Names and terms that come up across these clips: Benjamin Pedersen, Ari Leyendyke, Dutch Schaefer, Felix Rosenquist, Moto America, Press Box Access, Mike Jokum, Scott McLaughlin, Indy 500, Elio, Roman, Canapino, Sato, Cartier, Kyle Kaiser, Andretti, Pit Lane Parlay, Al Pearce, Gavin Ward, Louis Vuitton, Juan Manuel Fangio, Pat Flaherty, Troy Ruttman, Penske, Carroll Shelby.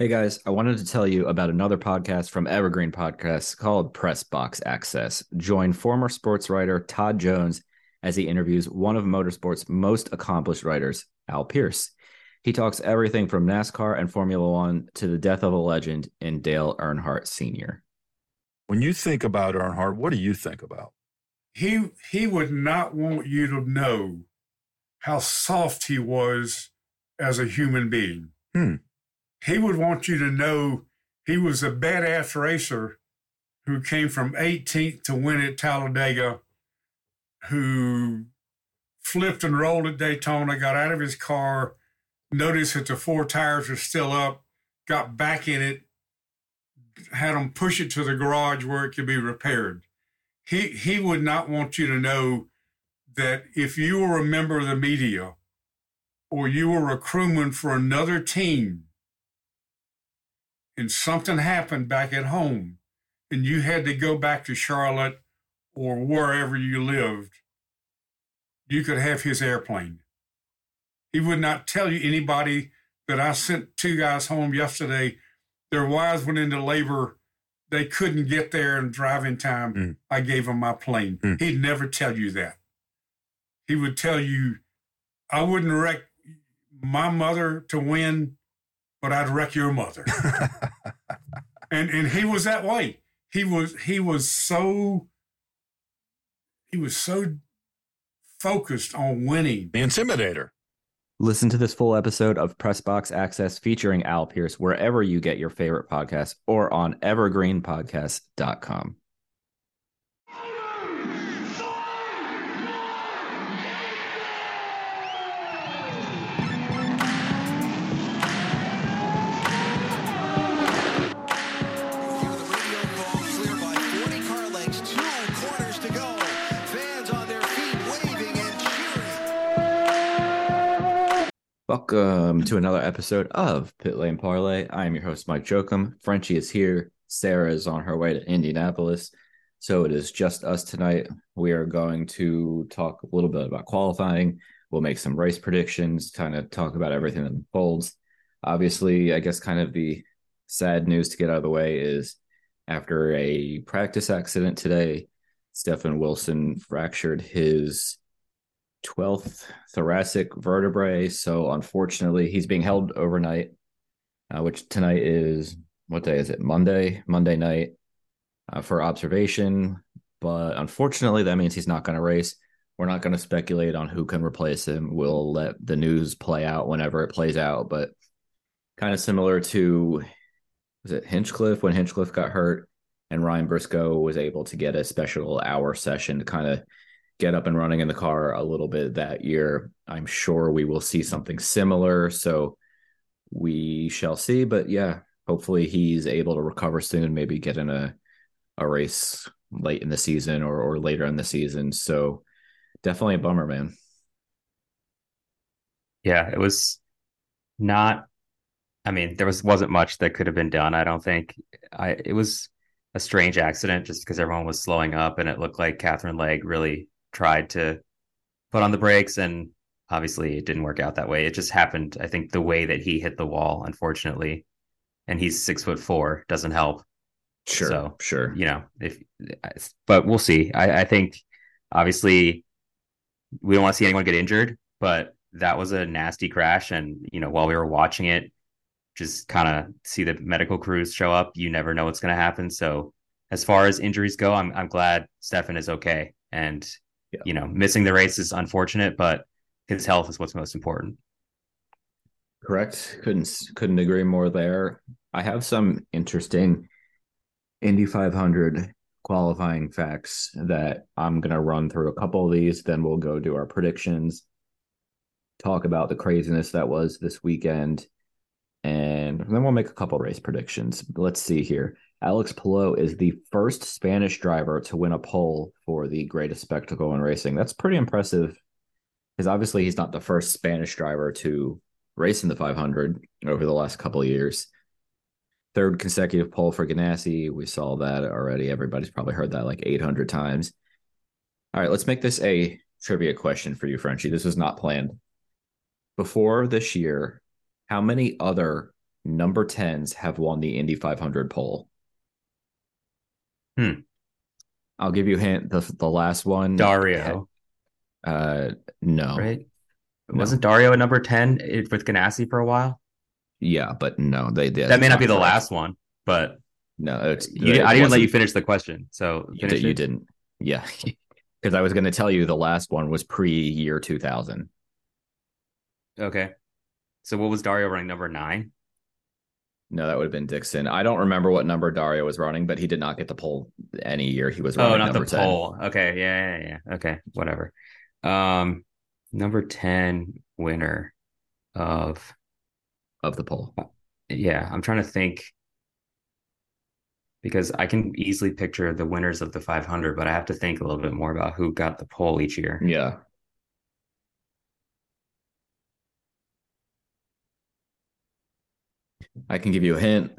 Hey guys, I wanted to tell you about another podcast from Evergreen Podcasts called Press Box Access. Join former sports writer Todd Jones as he interviews one of motorsport's most accomplished writers, Al Pearce. He talks everything from NASCAR and Formula One to the death of a legend in Dale Earnhardt Sr. When you think about Earnhardt, what do you think about? He would not want you to know how soft he was as a human being. He would want you to know he was a badass racer who came from 18th to win at Talladega, who flipped and rolled at Daytona, got out of his car, noticed that the four tires were still up, got back in it, had them push it to the garage where it could be repaired. He would not want you to know that if you were a member of the media or you were a crewman for another team, and something happened back at home, and you had to go back to Charlotte or wherever you lived, you could have his airplane. He would not tell you anybody that I sent two guys home yesterday. Their wives went into labor. They couldn't get there in driving time. I gave them my plane. He'd never tell you that. He would tell you, I wouldn't wreck my mother to win, but I'd wreck your mother. and he was that way. He was so focused on winning. The Intimidator. Listen to this full episode of Press Box Access featuring Al Pearce wherever you get your favorite podcasts or on evergreenpodcasts.com. Welcome to another episode of Pit Lane Parlay. I am your host, Mike Jokum. Frenchie is here. Sarah is on her way to Indianapolis. So it is just us tonight. We are going to talk a little bit about qualifying. We'll make some race predictions, kind of talk about everything that unfolds. Obviously, I guess kind of the sad news to get out of the way is after a practice accident today, Stefan Wilson fractured his 12th thoracic vertebrae. So unfortunately, he's being held overnight, which tonight is, what day is it? Monday night for observation. But unfortunately, that means he's not going to race. We're not going to speculate on who can replace him. We'll let the news play out whenever it plays out. But kind of similar to, was it Hinchcliffe, when Hinchcliffe got hurt and Ryan Briscoe was able to get a special hour session to kind of get up and running in the car a little bit that year. I'm sure we will see something similar, so we shall see. But yeah, hopefully he's able to recover soon, maybe get in a race late in the season or later in the season. So definitely a bummer, man. Yeah, it was not, I mean, wasn't much that could have been done. I don't think it was a strange accident just because everyone was slowing up and it looked like Catherine Legg really tried to put on the brakes, and obviously it didn't work out that way. It just happened, I think, the way that he hit the wall, unfortunately, and he's 6'4", doesn't help. Sure. You know, but we'll see. I think obviously we don't want to see anyone get injured, but that was a nasty crash. And, you know, while we were watching it, just kind of see the medical crews show up. You never know what's going to happen. So as far as injuries go, I'm glad Stefan is okay. And, You know, missing the race is unfortunate, but his health is what's most important. Correct. Couldn't agree more there. I have some interesting Indy 500 qualifying facts that I'm going to run through a couple of these. Then we'll go do our predictions, talk about the craziness that was this weekend, and then we'll make a couple race predictions. Let's see here. Alex Palou is the first Spanish driver to win a pole for the greatest spectacle in racing. That's pretty impressive because obviously he's not the first Spanish driver to race in the 500 over the last couple of years. Third consecutive pole for Ganassi. We saw that already. Everybody's probably heard that like 800 times. All right, let's make this a trivia question for you, Frenchie. This was not planned. Before this year, how many other number 10s have won the Indy 500 pole? I'll give you a hint. The last one. Dario. No. Right? No. Wasn't Dario at number 10 with Ganassi for a while? Yeah, but no. they That may not be the last one, but... No, I didn't let you finish the question. So you didn't. Yeah. Because I was going to tell you the last one was pre-year 2000. Okay. So what was Dario running, number 9? No, that would have been Dixon. I don't remember what number Dario was running, but he did not get the pole any year he was running. Oh, not number the 10. Pole. Okay, yeah. Okay, whatever. Number 10 winner of the pole. Yeah, I'm trying to think because I can easily picture the winners of the 500, but I have to think a little bit more about who got the pole each year. Yeah. I can give you a hint.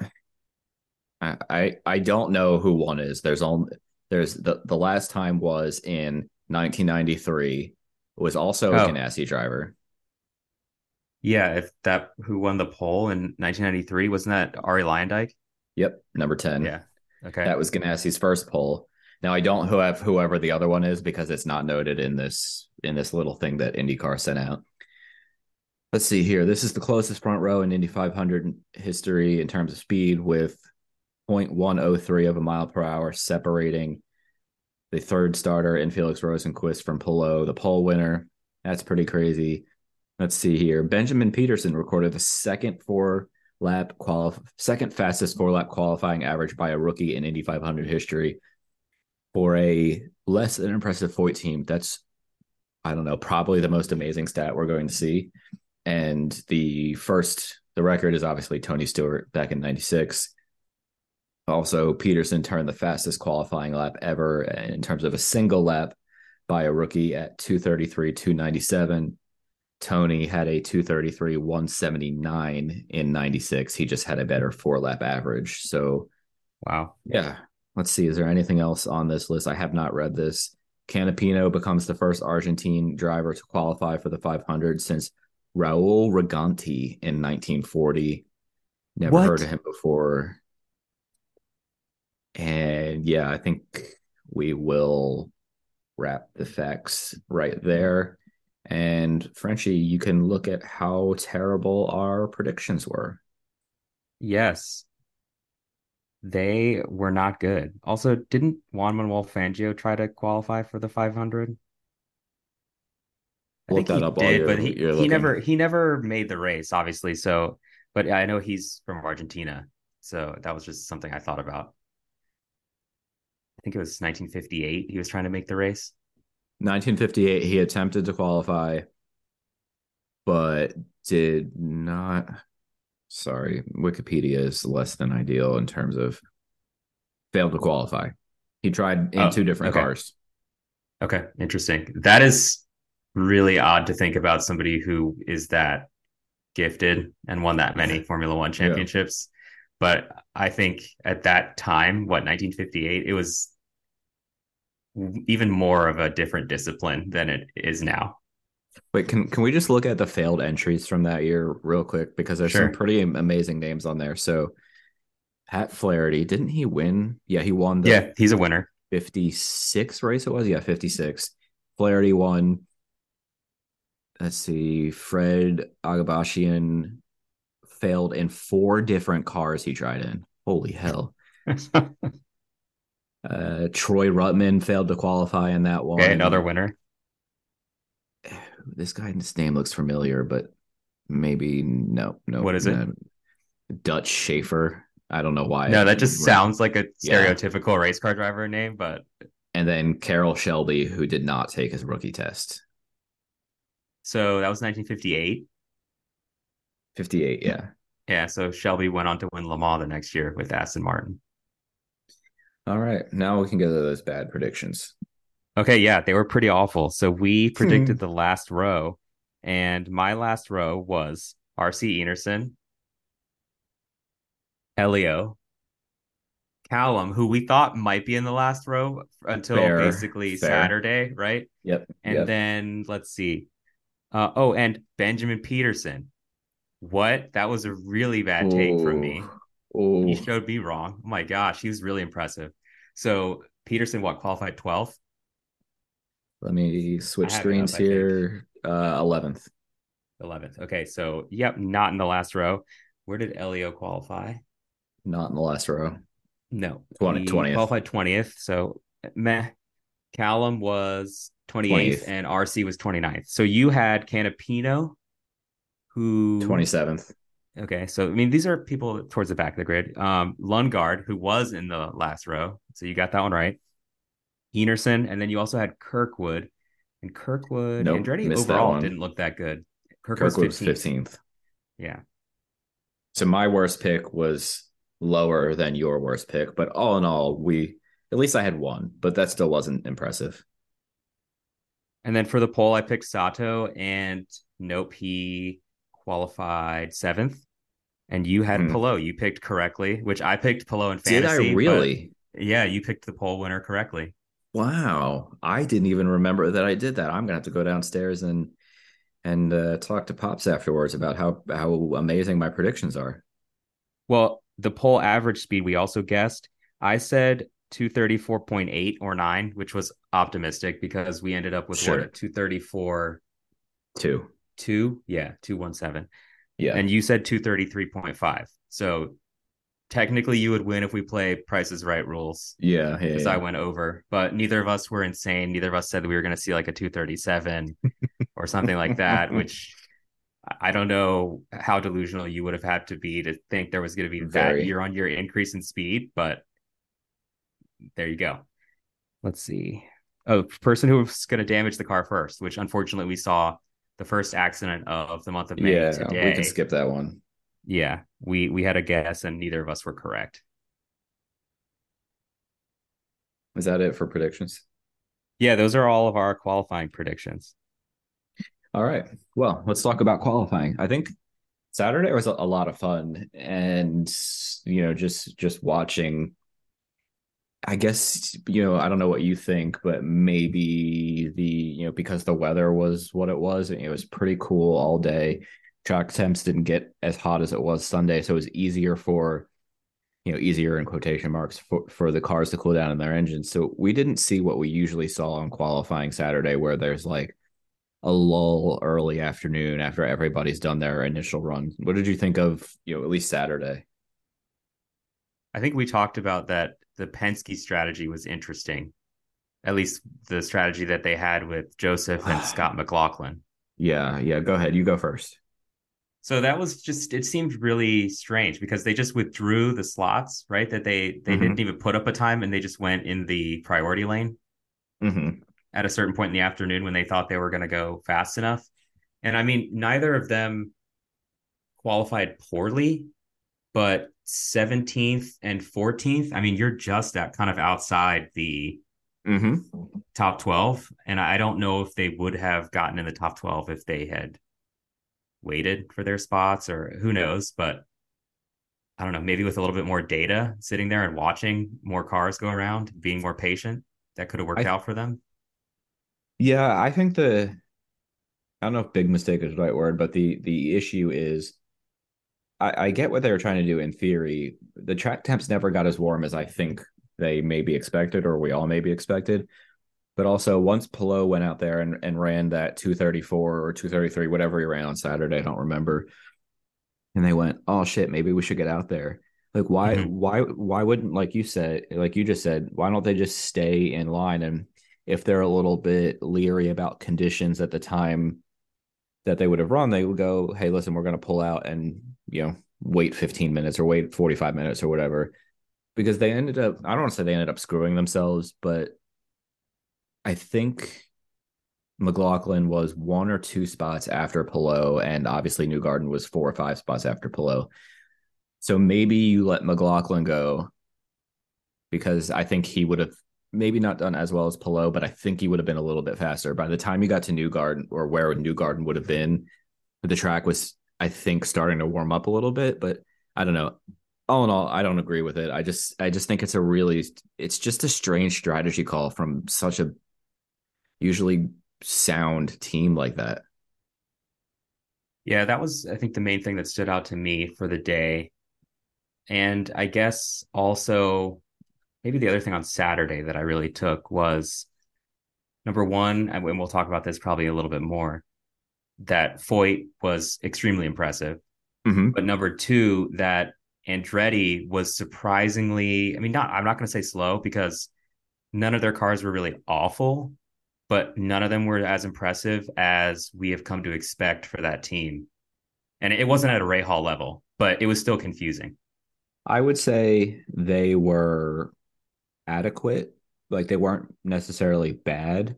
I don't know who one is. There's the last time was in 1993. It was also a Ganassi driver. Yeah, who won the pole in 1993 wasn't that Ari Leyendyke? Yep, number 10. Yeah, okay. That was Ganassi's first pole. Now I don't have whoever the other one is because it's not noted in this little thing that IndyCar sent out. Let's see here. This is the closest front row in Indy 500 history in terms of speed with 0.103 of a mile per hour separating the third starter and Felix Rosenquist from Palou, the pole winner. That's pretty crazy. Let's see here. Benjamin Pedersen recorded the second fastest four-lap qualifying average by a rookie in Indy 500 history for a less than impressive Foyt team. That's, I don't know, probably the most amazing stat we're going to see. And the record is obviously Tony Stewart back in 96. Also, Pedersen turned the fastest qualifying lap ever in terms of a single lap by a rookie at 2:33.297. Tony had a 2:33.179 in 96. He just had a better four-lap average. So, wow. Yeah. Let's see. Is there anything else on this list? I have not read this. Canapino becomes the first Argentine driver to qualify for the 500 since Raul Rigonti in 1940. Never heard of him before. And yeah, I think we will wrap the facts right there. And Frenchie, you can look at how terrible our predictions were. Yes. They were not good. Also, didn't Juan Manuel Fangio try to qualify for the 500? Look that up. Did, but he never made the race, obviously. So, but I know he's from Argentina, so that was just something I thought about. I think it was 1958. He was trying to make the race. 1958. He attempted to qualify, but did not. Sorry, Wikipedia is less than ideal in terms of failed to qualify. He tried in two different cars. Okay, interesting. That is really odd to think about somebody who is that gifted and won that many Formula One championships. Yeah. But I think at that time, 1958, it was even more of a different discipline than it is now. Wait, can we just look at the failed entries from that year real quick? Because there's some pretty amazing names on there. So Pat Flaherty, didn't he win? Yeah, he won. He's a winner. 56 race it was? Yeah, 56. Flaherty won. Let's see. Fred Agabashian failed in 4 different cars he tried in. Holy hell. Troy Ruttman failed to qualify in that one. Okay, another winner. This guy, his name looks familiar, but maybe no. What is it? Dutch Schaefer. I don't know why. No, that just sounds like a stereotypical race car driver name, but... And then Carroll Shelby, who did not take his rookie test. So that was 1958? 58, yeah. Yeah, so Shelby went on to win Le Mans the next year with Aston Martin. All right, now we can go to those bad predictions. Okay, yeah, they were pretty awful. So we predicted the last row, and my last row was R.C. Enerson, Elio, Callum, who we thought might be in the last row until basically Saturday, right? Yep. And then, let's see. And Benjamin Pedersen. What? That was a really bad take from me. Ooh. He showed me wrong. Oh my gosh, he was really impressive. So Pedersen, what, qualified 12th? Let me switch screens here. 11th. 11th. Okay, so yep, not in the last row. Where did Elio qualify? Not in the last row. No. 20th. Qualified 20th, so meh. Callum was 28th, and RC was 29th. So you had Canapino, who... 27th. Okay, so, I mean, these are people towards the back of the grid. Lundgaard, who was in the last row, so you got that one right. Enerson, and then you also had Kirkwood. And Kirkwood, nope, Andretti overall didn't look that good. Kirkwood was 15th. Yeah. So my worst pick was lower than your worst pick, but all in all, at least I had one, but that still wasn't impressive. And then for the poll, I picked Sato, and nope, he qualified 7th. And you had Palou. You picked correctly, which I picked Palou in fantasy. Did I really? Yeah, you picked the poll winner correctly. Wow. I didn't even remember that I did that. I'm going to have to go downstairs and talk to Pops afterwards about how amazing my predictions are. Well, the poll average speed we also guessed. I said 234.8 or 9, which was optimistic because we ended up with 234.2. 2? Yeah, 217. Yeah. And you said 233.5. So technically you would win if we play Price is Right rules. Yeah. Because I went over. But neither of us were insane. Neither of us said that we were going to see like a 237 or something like that, which I don't know how delusional you would have had to be to think there was going to be that year-on-year increase in speed, but there you go. Let's see. Oh, person who was going to damage the car first, which unfortunately we saw the first accident of the month of May today. We can skip that one. Yeah, we had a guess and neither of us were correct. Is that it for predictions? Yeah, those are all of our qualifying predictions. All right. Well, let's talk about qualifying. I think Saturday was a lot of fun, and you know, just watching. I guess, you know, I don't know what you think, but maybe because the weather was what it was, and it was pretty cool all day. Track temps didn't get as hot as it was Sunday, so it was easier easier in quotation marks for the cars to cool down in their engines. So we didn't see what we usually saw on qualifying Saturday, where there's like a lull early afternoon after everybody's done their initial run. What did you think of, at least Saturday? I think we talked about that. The Penske strategy was interesting, at least the strategy that they had with Joseph and Scott McLaughlin. Yeah. Go ahead. You go first. So that was it seemed really strange because they just withdrew the slots, right? That they didn't even put up a time, and they just went in the priority lane at a certain point in the afternoon when they thought they were going to go fast enough. And I mean, neither of them qualified poorly, but 17th and 14th, I mean, you're just that kind of outside the top 12. And I don't know if they would have gotten in the top 12 if they had waited for their spots, or who knows, but I don't know, maybe with a little bit more data sitting there and watching more cars go around, being more patient, that could have worked out for them. Yeah, I think I don't know if big mistake is the right word, but the issue is, I get what they were trying to do in theory. The track temps never got as warm as I think they maybe expected, or we all maybe expected. But also, once Palou went out there and ran that 234 or 233, whatever he ran on Saturday, I don't remember. And they went, oh shit, maybe we should get out there. Like, why wouldn't, like you just said, why don't they just stay in line? And if they're a little bit leery about conditions at the time that they would have run, they would go, hey, listen, we're going to pull out and wait 15 minutes or wait 45 minutes or whatever, because they ended up, I don't want to say they ended up screwing themselves, but I think McLaughlin was 1 or 2 spots after Palou, and obviously Newgarden was 4 or 5 spots after Palou. So maybe you let McLaughlin go, because I think he would have maybe not done as well as Palou, but I think he would have been a little bit faster. By the time you got to Newgarden, or where Newgarden would have been, the track was, I think, starting to warm up a little bit, but I don't know. All in all, I don't agree with it. I just think it's just a strange strategy call from such a usually sound team like that. Yeah, that was, I think, the main thing that stood out to me for the day. And I guess also maybe the other thing on Saturday that I really took was, number one, and we'll talk about this probably a little bit more, that Foyt was extremely impressive. Mm-hmm. But number two, that Andretti was surprisingly, I mean, I'm not going to say slow, because none of their cars were really awful, but none of them were as impressive as we have come to expect for that team. And it wasn't at a Rahal level, but it was still confusing. I would say they were adequate. Like, they weren't necessarily bad,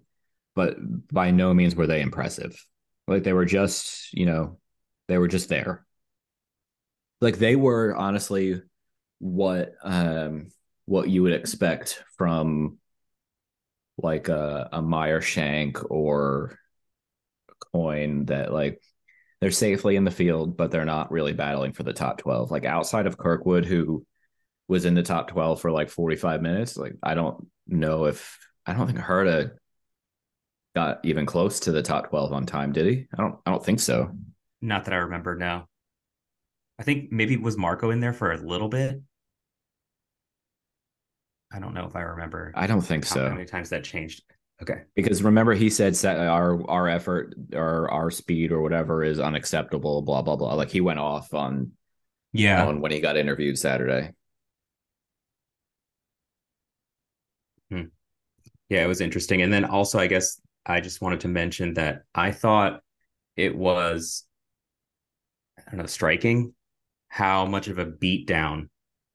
but by no means were they impressive. Like, they were just, you know, they were just there. Like, they were honestly what you would expect from like a Meyer Shank or a Coyne, that like they're safely in the field, but they're not really battling for the top 12. Like, outside of Kirkwood, who was in the top 12 for like 45 minutes. Like, I don't think Herta got even close to the top 12 on time. Did he? I don't think so. Not that I remember. No, I think maybe was Marco in there for a little bit. I don't know if I remember. I don't think so. How many times that changed? Okay. Because remember, he said our effort or our speed or whatever is unacceptable, blah, blah, blah. Like, he went off on when he got interviewed Saturday. Hmm. Yeah, it was interesting. And then also, I guess I just wanted to mention that I thought it was, I don't know, striking how much of a beatdown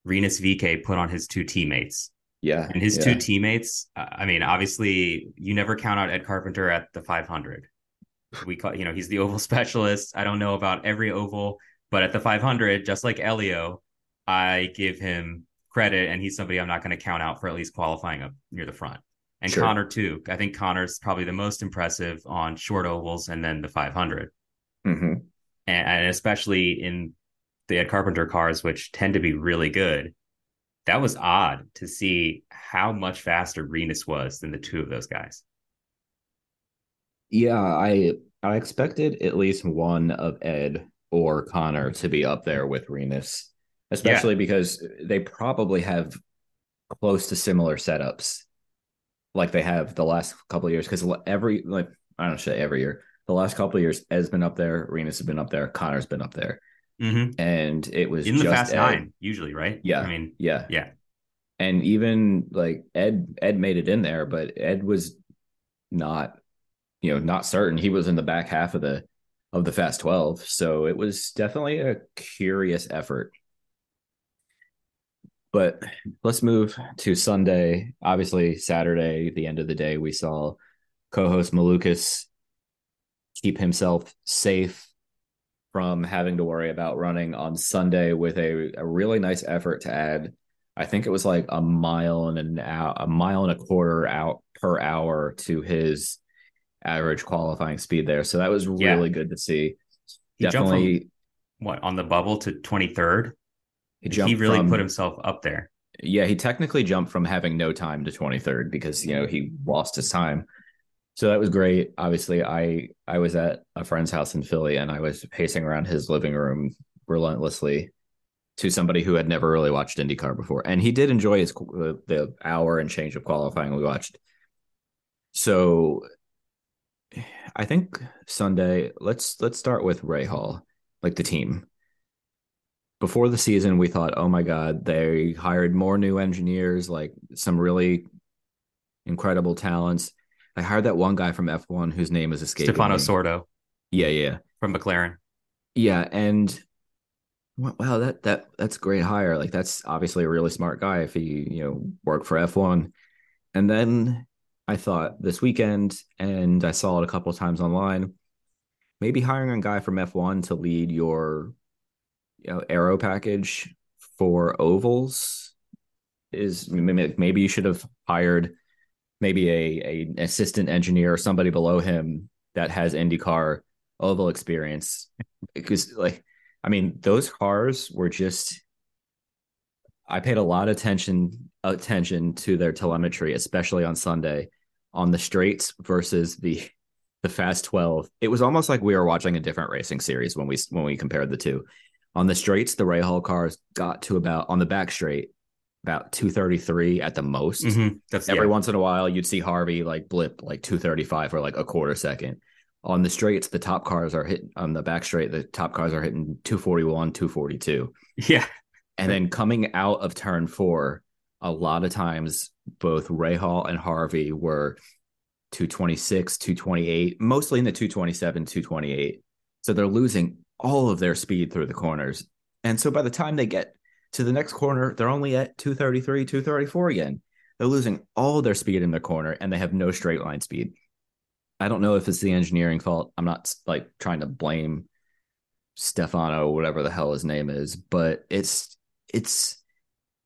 Rinus Vike put on his two teammates. Yeah. And his two teammates, I mean, obviously, you never count out Ed Carpenter at the 500. He's the oval specialist. I don't know about every oval, but at the 500, just like Elio, I give him credit, and he's somebody I'm not going to count out for at least qualifying up near the front. And sure. Connor, too. I think Connor's probably the most impressive on short ovals and then the 500. Mm-hmm. And especially in the Ed Carpenter cars, which tend to be really good. That was odd to see how much faster Rinus was than the two of those guys. Yeah, I expected at least one of Ed or Connor to be up there with Rinus, especially because they probably have close to similar setups like they have the last couple of years. Because the last couple of years, Ed's been up there, Rinus has been up there, Connor's been up there. Mm-hmm. And it was in the Fast Nine usually, right? Yeah. I mean, yeah. And even like Ed made it in there, but Ed was not certain. He was in the back half of the Fast 12. So it was definitely a curious effort. But let's move to Sunday. Obviously Saturday, the end of the day, we saw co-host Malukas keep himself safe from having to worry about running on Sunday with a really nice effort to add, I think it was like a mile and a quarter out per hour to his average qualifying speed there. So that was really good to see. He definitely jumped from, on the bubble to 23rd. He really put himself up there. Yeah, he technically jumped from having no time to 23rd because, he lost his time. So that was great. Obviously, I was at a friend's house in Philly, and I was pacing around his living room relentlessly to somebody who had never really watched IndyCar before. And he did enjoy the hour and change of qualifying we watched. So I think Sunday, let's start with Rahal, like the team. Before the season, we thought, oh my God, they hired more new engineers, like some really incredible talents. I hired that one guy from F1 whose name is escaping Stefano Sordo. Yeah. From McLaren. Yeah, and wow, that's a great hire. Like, that's obviously a really smart guy if he, worked for F1. And then I thought this weekend, and I saw it a couple of times online, maybe hiring a guy from F1 to lead your aero package for ovals is maybe you should have hired maybe an assistant engineer or somebody below him that has IndyCar oval experience. Because, those cars were just... I paid a lot of attention to their telemetry, especially on Sunday, on the straights versus the the Fast 12. It was almost like we were watching a different racing series when we compared the two. On the straights, the Rahal cars got to about, on the back straight, about 233 at the most. Mm-hmm. Every once in a while, you'd see Harvey like blip like 235 for like a quarter second. On the straights, the top cars are hitting, on the back straight, the top cars are hitting 241, 242. Yeah. And then coming out of turn four, a lot of times both Rahal and Harvey were 226, 228, mostly in the 227, 228. So they're losing all of their speed through the corners. And so by the time they get to the next corner, they're only at 233, 234 again. They're losing all their speed in the corner, and they have no straight line speed. I don't know if it's the engineering fault. I'm not like trying to blame Stefano, whatever the hell his name is, but it's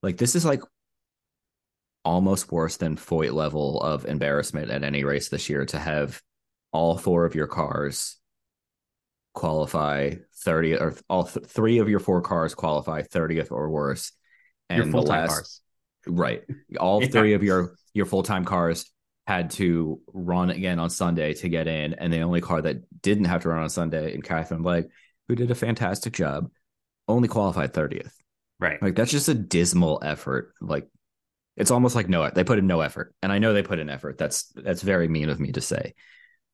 like, this is like almost worse than Foyt level of embarrassment at any race this year, to have all four of your cars qualify 30th, or all three of your four cars qualify 30th or worse, and your full-time cars. Right, all three of your full-time cars had to run again on Sunday to get in, and the only car that didn't have to run on Sunday, and Catherine Legg, who did a fantastic job, only qualified 30th. Right, like that's just a dismal effort. Like it's almost like they put in no effort, and I know they put in effort. That's very mean of me to say,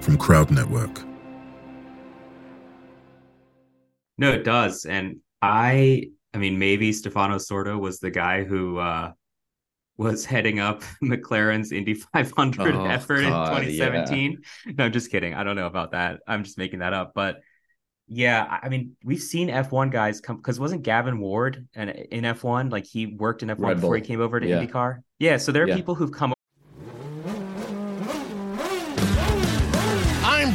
from Crowd Network. No, it does. And I mean, maybe Stefano Sordo was the guy who... was heading up McLaren's Indy 500 effort in 2017. Yeah. No, I'm just kidding. I don't know about that. I'm just making that up. But yeah, I mean, we've seen F1 guys come, because wasn't Gavin Ward in F1? Like he worked in F1 Red before Bull. He came over to IndyCar. Yeah, so there are people who've come. I'm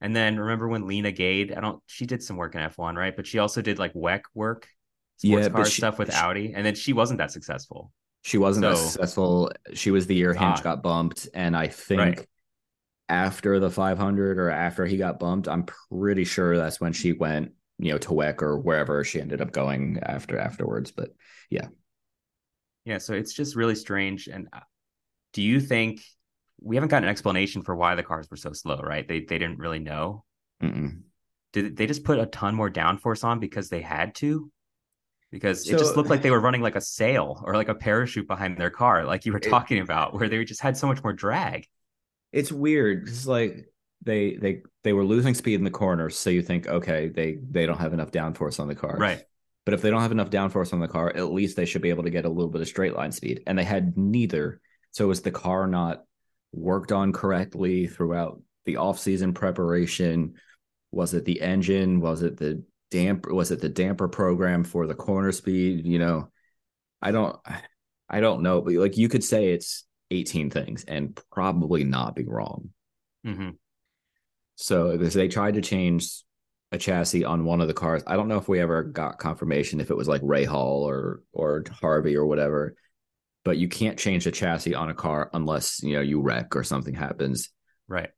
And then remember when Lena Gade, she did some work in F1, right? But she also did like WEC work, sports car stuff with Audi. And then she wasn't that successful. She wasn't that successful. She was the year Hinch got bumped. And I think after the 500 or after he got bumped, I'm pretty sure that's when she went, to WEC or wherever she ended up going afterwards. But yeah. Yeah. So it's just really strange. And do you think, we haven't gotten an explanation for why the cars were so slow, right? They didn't really know. Mm-mm. Did they just put a ton more downforce on because they had to? Because it just looked like they were running like a sail or like a parachute behind their car, like you were talking about, where they just had so much more drag. It's weird. It's like they were losing speed in the corners, so you think, okay, they don't have enough downforce on the car. Right. But if they don't have enough downforce on the car, at least they should be able to get a little bit of straight line speed. And they had neither. So was the car not worked on correctly throughout the off-season preparation? Was it the engine? Was it the damper? Was it the damper program for the corner speed? I don't know, but like you could say it's 18 things and probably not be wrong. Mm-hmm. So they tried to change a chassis on one of the cars. I don't know if we ever got confirmation if it was like Rahal or Harvey or whatever. But you can't change the chassis on a car unless, you wreck or something happens. Right.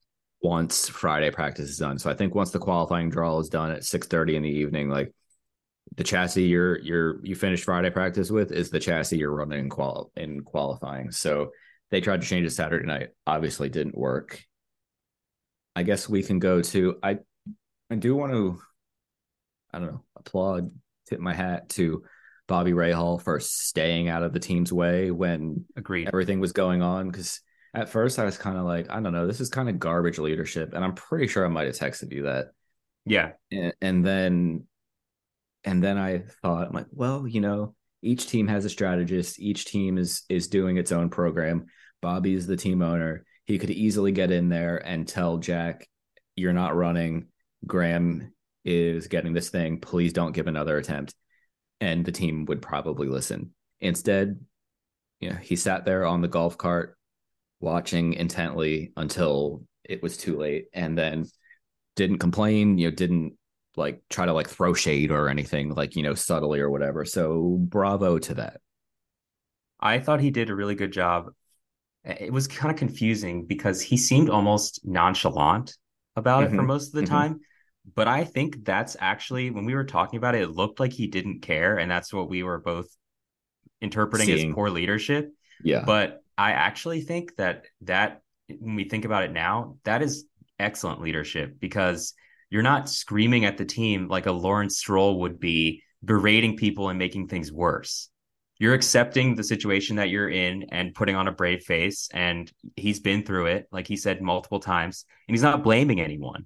Once Friday practice is done. So I think once the qualifying draw is done at 6:30 in the evening, like the chassis you finished Friday practice with is the chassis you're running in qualifying. So they tried to change it Saturday night. Obviously didn't work. I guess we can go to, I do want to, I don't know, applaud, tip my hat to Bobby Rahal for staying out of the team's way when everything was going on. Because at first I was kind of like, I don't know, this is kind of garbage leadership. And I'm pretty sure I might have texted you that. Yeah. And then I thought, I'm like, well, you know, each team has a strategist. Each team is doing its own program. Bobby is the team owner. He could easily get in there and tell Jack, you're not running. Graham is getting this thing. Please don't give another attempt. And the team would probably listen. Instead, you know, he sat there on the golf cart watching intently until it was too late, and then didn't complain, you know, didn't like try to like throw shade or anything, like, you know, subtly or whatever. So bravo to that. I thought he did a really good job. It was kind of confusing because he seemed almost nonchalant about it for most of the time. But I think that's actually, when we were talking about it, it looked like he didn't care. And that's what we were both interpreting as poor leadership. Yeah. But I actually think that when we think about it now, that is excellent leadership, because you're not screaming at the team like a Lawrence Stroll would be, berating people and making things worse. You're accepting the situation that you're in and putting on a brave face. And he's been through it, like he said multiple times, and he's not blaming anyone.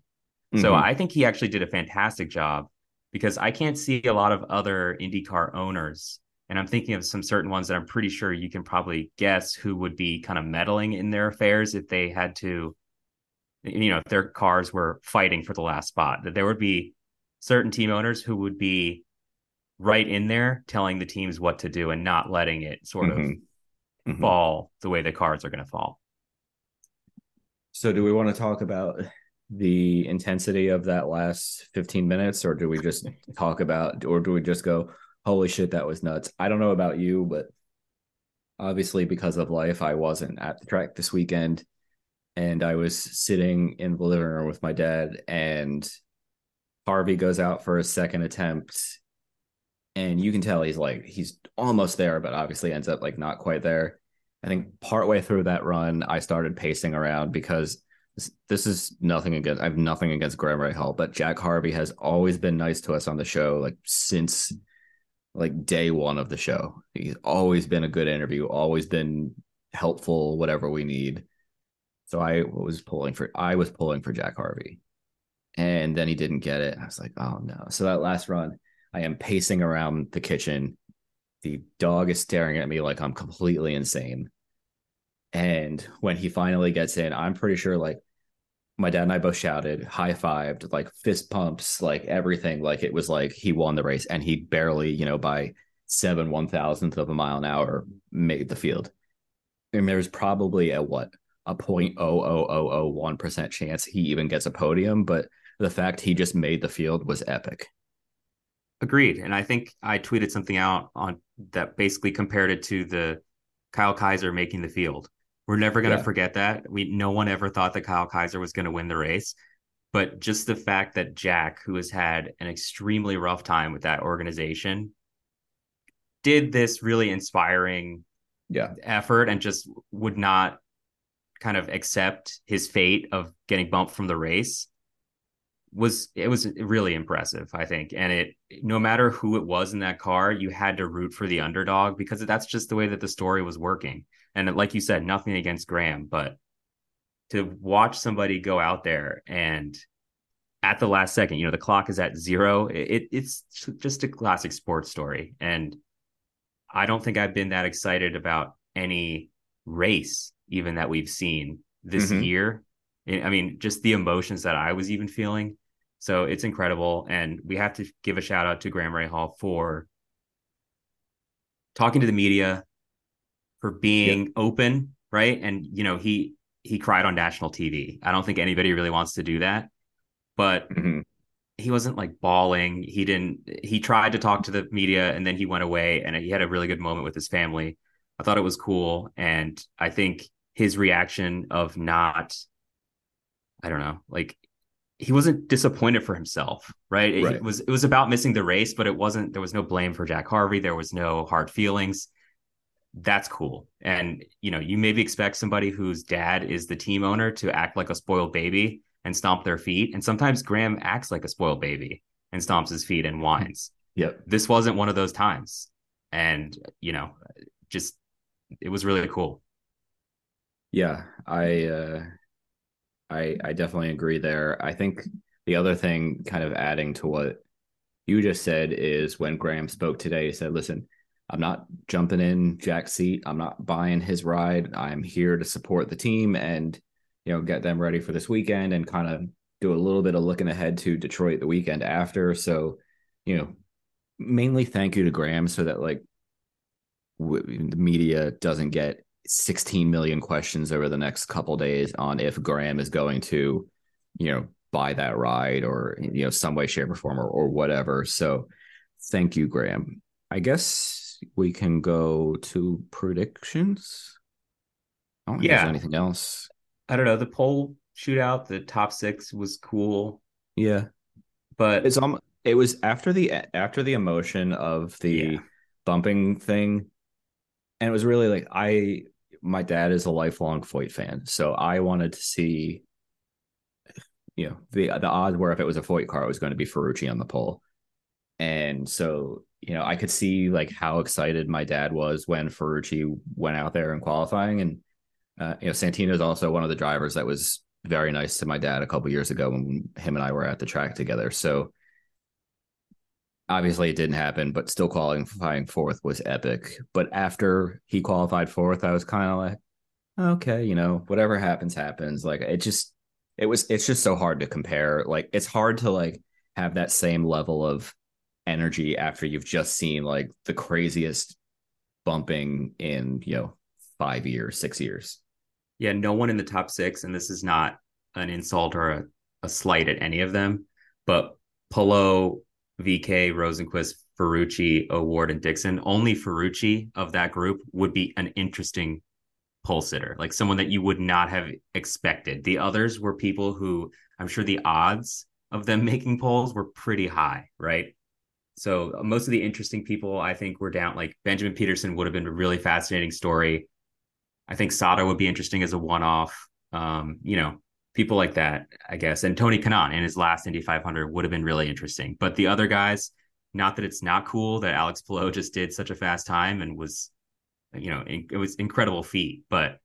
Mm-hmm. So I think he actually did a fantastic job, because I can't see a lot of other IndyCar owners. And I'm thinking of some certain ones that I'm pretty sure you can probably guess who would be kind of meddling in their affairs if they had to, you know, if their cars were fighting for the last spot, that there would be certain team owners who would be right in there telling the teams what to do and not letting it sort of fall the way the cards are going to fall. So do we want to talk about the intensity of that last 15 minutes, or do we just talk about, or do we just go, holy shit, that was nuts? I don't know about you, but obviously because of life, I wasn't at the track this weekend, and I was sitting in the living room with my dad, and Harvey goes out for a second attempt. And you can tell he's almost there, but obviously ends up like not quite there. I think partway through that run, I started pacing around, because this is nothing against, I have nothing against Graham Rahal, but Jack Harvey has always been nice to us on the show, like since like day one of the show. He's always been a good interview, always been helpful, whatever we need. So I was pulling for Jack Harvey, and then he didn't get it. I was like, oh no. So that last run, I am pacing around the kitchen. The dog is staring at me like I'm completely insane. And when he finally gets in, I'm pretty sure like my dad and I both shouted, high-fived, like fist pumps, like everything. Like it was like he won the race, and he barely, you know, by 7/1000th of a mile an hour made the field. And there's probably a 0.00001% chance he even gets a podium. But the fact he just made the field was epic. Agreed. And I think I tweeted something out on that, basically compared it to the Kyle Kaiser making the field. We're never going to forget that. No one ever thought that Kyle Kaiser was going to win the race. But just the fact that Jack, who has had an extremely rough time with that organization, did this really inspiring effort and just would not kind of accept his fate of getting bumped from the race. It was really impressive, I think. And it, no matter who it was in that car, you had to root for the underdog, because that's just the way that the story was working. And like you said, nothing against Graham, but to watch somebody go out there and at the last second, you know, the clock is at zero. It's just a classic sports story. And I don't think I've been that excited about any race, even that we've seen this year. I mean, just the emotions that I was even feeling. So it's incredible. And we have to give a shout out to Graham Rahal for talking to the media, for being open, right? And, you know, he cried on national TV. I don't think anybody really wants to do that, but he wasn't like bawling. He tried to talk to the media, and then he went away, and he had a really good moment with his family. I thought it was cool. And I think his reaction of not, I don't know, like he wasn't disappointed for himself, right? Right. It was about missing the race, but there was no blame for Jack Harvey. There was no hard feelings. That's cool. And, you know, you maybe expect somebody whose dad is the team owner to act like a spoiled baby and stomp their feet. And sometimes Graham acts like a spoiled baby and stomps his feet and whines. Yep. This wasn't one of those times. And, you know, just, it was really cool. Yeah. I definitely agree there. I think the other thing, kind of adding to what you just said, is when Graham spoke today, he said, listen, I'm not jumping in Jack's seat. I'm not buying his ride. I'm here to support the team and, you know, get them ready for this weekend and kind of do a little bit of looking ahead to Detroit the weekend after. So, you know, mainly thank you to Graham so that like the media doesn't get 16 million questions over the next couple days on if Graham is going to, you know, buy that ride or, you know, some way, shape or form or whatever. So thank you, Graham. I guess we can go to predictions. I don't think there's anything else. I don't know. The poll shootout, the top six was cool. Yeah. But it was after the emotion of the bumping thing. And it was really like, my dad is a lifelong Foyt fan, so I wanted to see, you know, the odds were if it was a Foyt car, it was going to be Ferrucci on the pole. And so, you know, I could see like how excited my dad was when Ferrucci went out there in qualifying. And, you know, Santino is also one of the drivers that was very nice to my dad a couple years ago when him and I were at the track together. So obviously it didn't happen, but still qualifying fourth was epic. But after he qualified fourth, I was kind of like, okay, you know, whatever happens, happens. Like it's just so hard to compare. Like it's hard to like have that same level of energy after you've just seen like the craziest bumping in, you know, 5 years, 6 years. Yeah. No one in the top six. And this is not an insult or a slight at any of them, but Palou, VK, Rosenquist, Ferrucci, O'Ward, and Dixon. Only Ferrucci of that group would be an interesting pole sitter, like someone that you would not have expected. The others were people who I'm sure the odds of them making poles were pretty high, right? So most of the interesting people I think were down. Like Benjamin Pedersen would have been a really fascinating story. I think Sato would be interesting as a one-off. You know, people like that, I guess. And Tony Kanaan in his last Indy 500 would have been really interesting. But the other guys, not that it's not cool that Alex Palou just did such a fast time and was, you know, it was incredible feat. But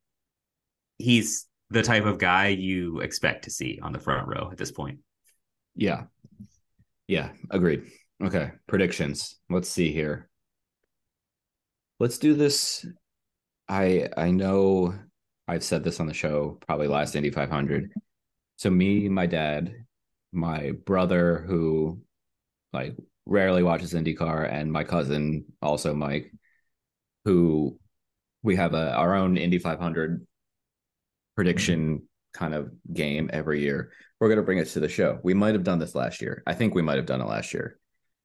he's the type of guy you expect to see on the front row at this point. Yeah. Yeah, agreed. Okay, predictions. Let's see here. Let's do this. I know I've said this on the show, probably last Indy 500. So me, my dad, my brother, who like rarely watches IndyCar, and my cousin, also Mike, who we have our own Indy 500 prediction kind of game every year. We're going to bring it to the show. We might have done this last year. I think we might have done it last year.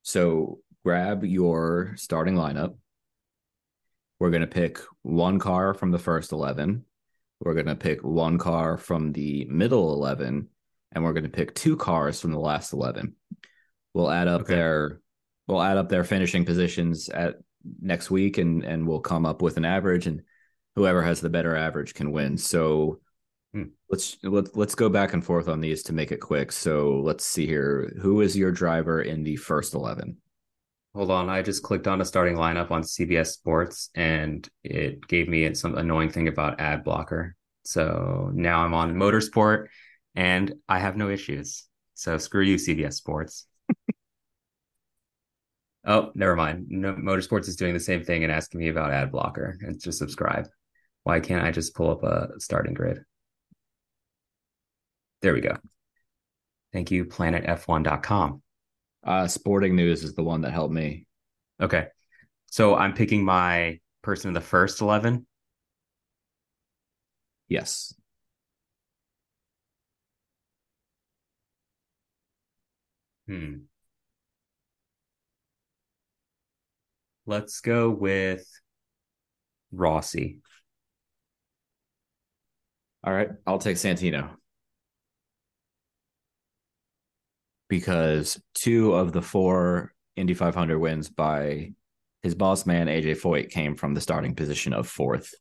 So grab your starting lineup. We're going to pick one car from the first 11. We're going to pick one car from the middle 11, and we're going to pick two cars from the last 11. We'll add up their finishing positions at next week, and we'll come up with an average, and whoever has the better average can win. So let's go back and forth on these to make it quick. So let's see here. Who is your driver in the first 11? Hold on, I just clicked on a starting lineup on CBS Sports, and it gave me some annoying thing about ad blocker. So now I'm on Motorsport, and I have no issues. So screw you, CBS Sports. Oh, never mind. No, Motorsports is doing the same thing and asking me about ad blocker and to subscribe. Why can't I just pull up a starting grid? There we go. Thank you, planetf1.com. Sporting News is the one that helped me. Okay. So I'm picking my person in the first 11. Yes. Let's go with Rossi. All right. I'll take Santino. because two of the four Indy 500 wins by his boss man, AJ Foyt, came from the starting position of fourth.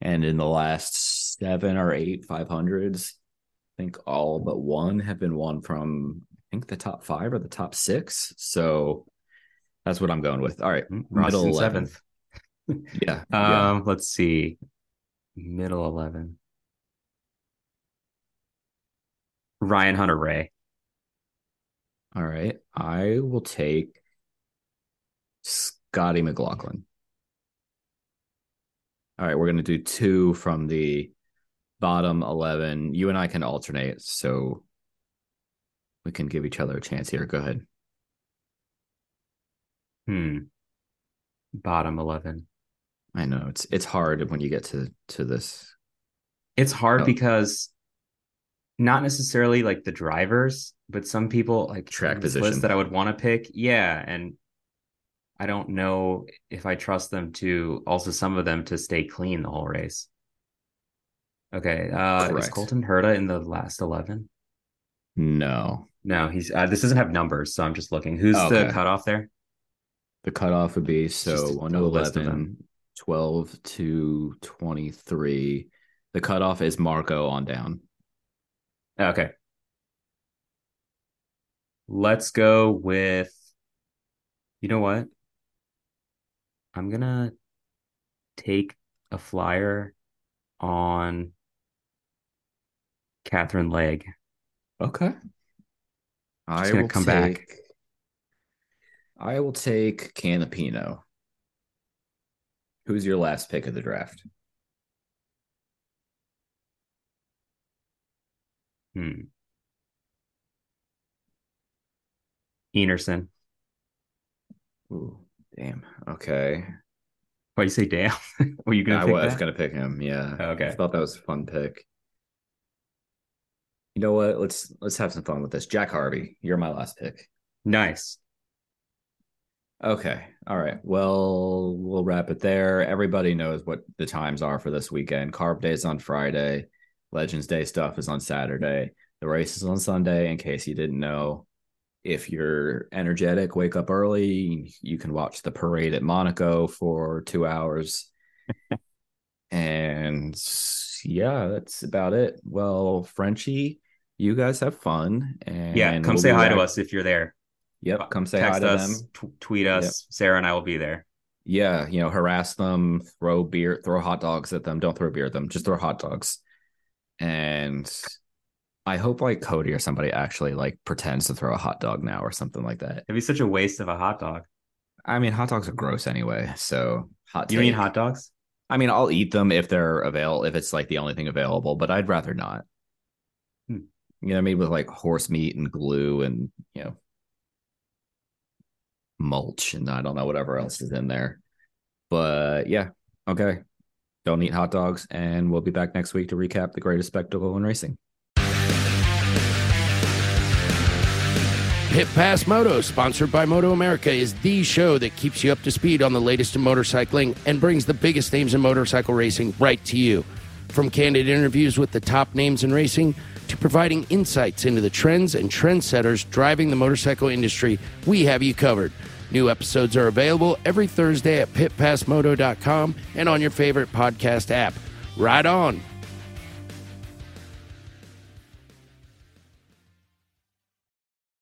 And in the last 7 or 8 500s, I think all but one have been won from, I think, the top 5 or the top 6. So that's what I'm going with. All right. Middle 11th. Yeah. Let's see. Middle 11. Ryan Hunter-Reay. All right. I will take Scotty McLaughlin. All right. We're going to do two from the bottom 11. You and I can alternate, so we can give each other a chance here. Go ahead. Bottom 11. I know it's hard when you get to this. It's hard because not necessarily like the drivers, but some people like track position that I would want to pick. Yeah. And I don't know if I trust them to also some of them to stay clean the whole race. Okay. Is Colton Herta in the last 11? No, he's this doesn't have numbers. So I'm just looking. Who's the cutoff there? The cutoff would be 111, 12 to 23. The cutoff is Marco on down. Okay. Let's go with, you know what? I'm going to take a flyer on Catherine Legg. Okay. I will take Canapino. Who's your last pick of the draft? Enerson. Ooh, damn. Okay. Why you say damn? Were you gonna? I was gonna pick him. Yeah. Oh, okay. I thought that was a fun pick. You know what? Let's have some fun with this. Jack Harvey, you're my last pick. Nice. Okay. All right. Well, we'll wrap it there. Everybody knows what the times are for this weekend. Carb Day is on Friday. Legends Day stuff is on Saturday. The race is on Sunday, in case you didn't know. If you're energetic, wake up early. You can watch the parade at Monaco for 2 hours. And yeah, that's about it. Well, Frenchie, you guys have fun. And yeah, come say hi to us if you're there. Yep. Come say hi to us, them. Tweet us. Yep. Sarah and I will be there. Yeah. You know, harass them, throw beer, throw hot dogs at them. Don't throw beer at them. Just throw hot dogs. And I hope like Cody or somebody actually like pretends to throw a hot dog now or something like that. It'd be such a waste of a hot dog. I mean, hot dogs are gross anyway. So you mean hot dogs? I mean, I'll eat them if they're available, if it's like the only thing available, but I'd rather not. You know what I mean? With like horse meat and glue and, you know, mulch and I don't know whatever else is in there, but yeah, okay, don't eat hot dogs, and we'll be back next week to recap the greatest spectacle in racing. Pit Pass Moto, sponsored by Moto America, is the show that keeps you up to speed on the latest in motorcycling and brings the biggest names in motorcycle racing right to you. From candid interviews with the top names in racing to providing insights into the trends and trendsetters driving the motorcycle industry, we have you covered. New episodes are available every Thursday at pitpassmoto.com and on your favorite podcast app. Ride on!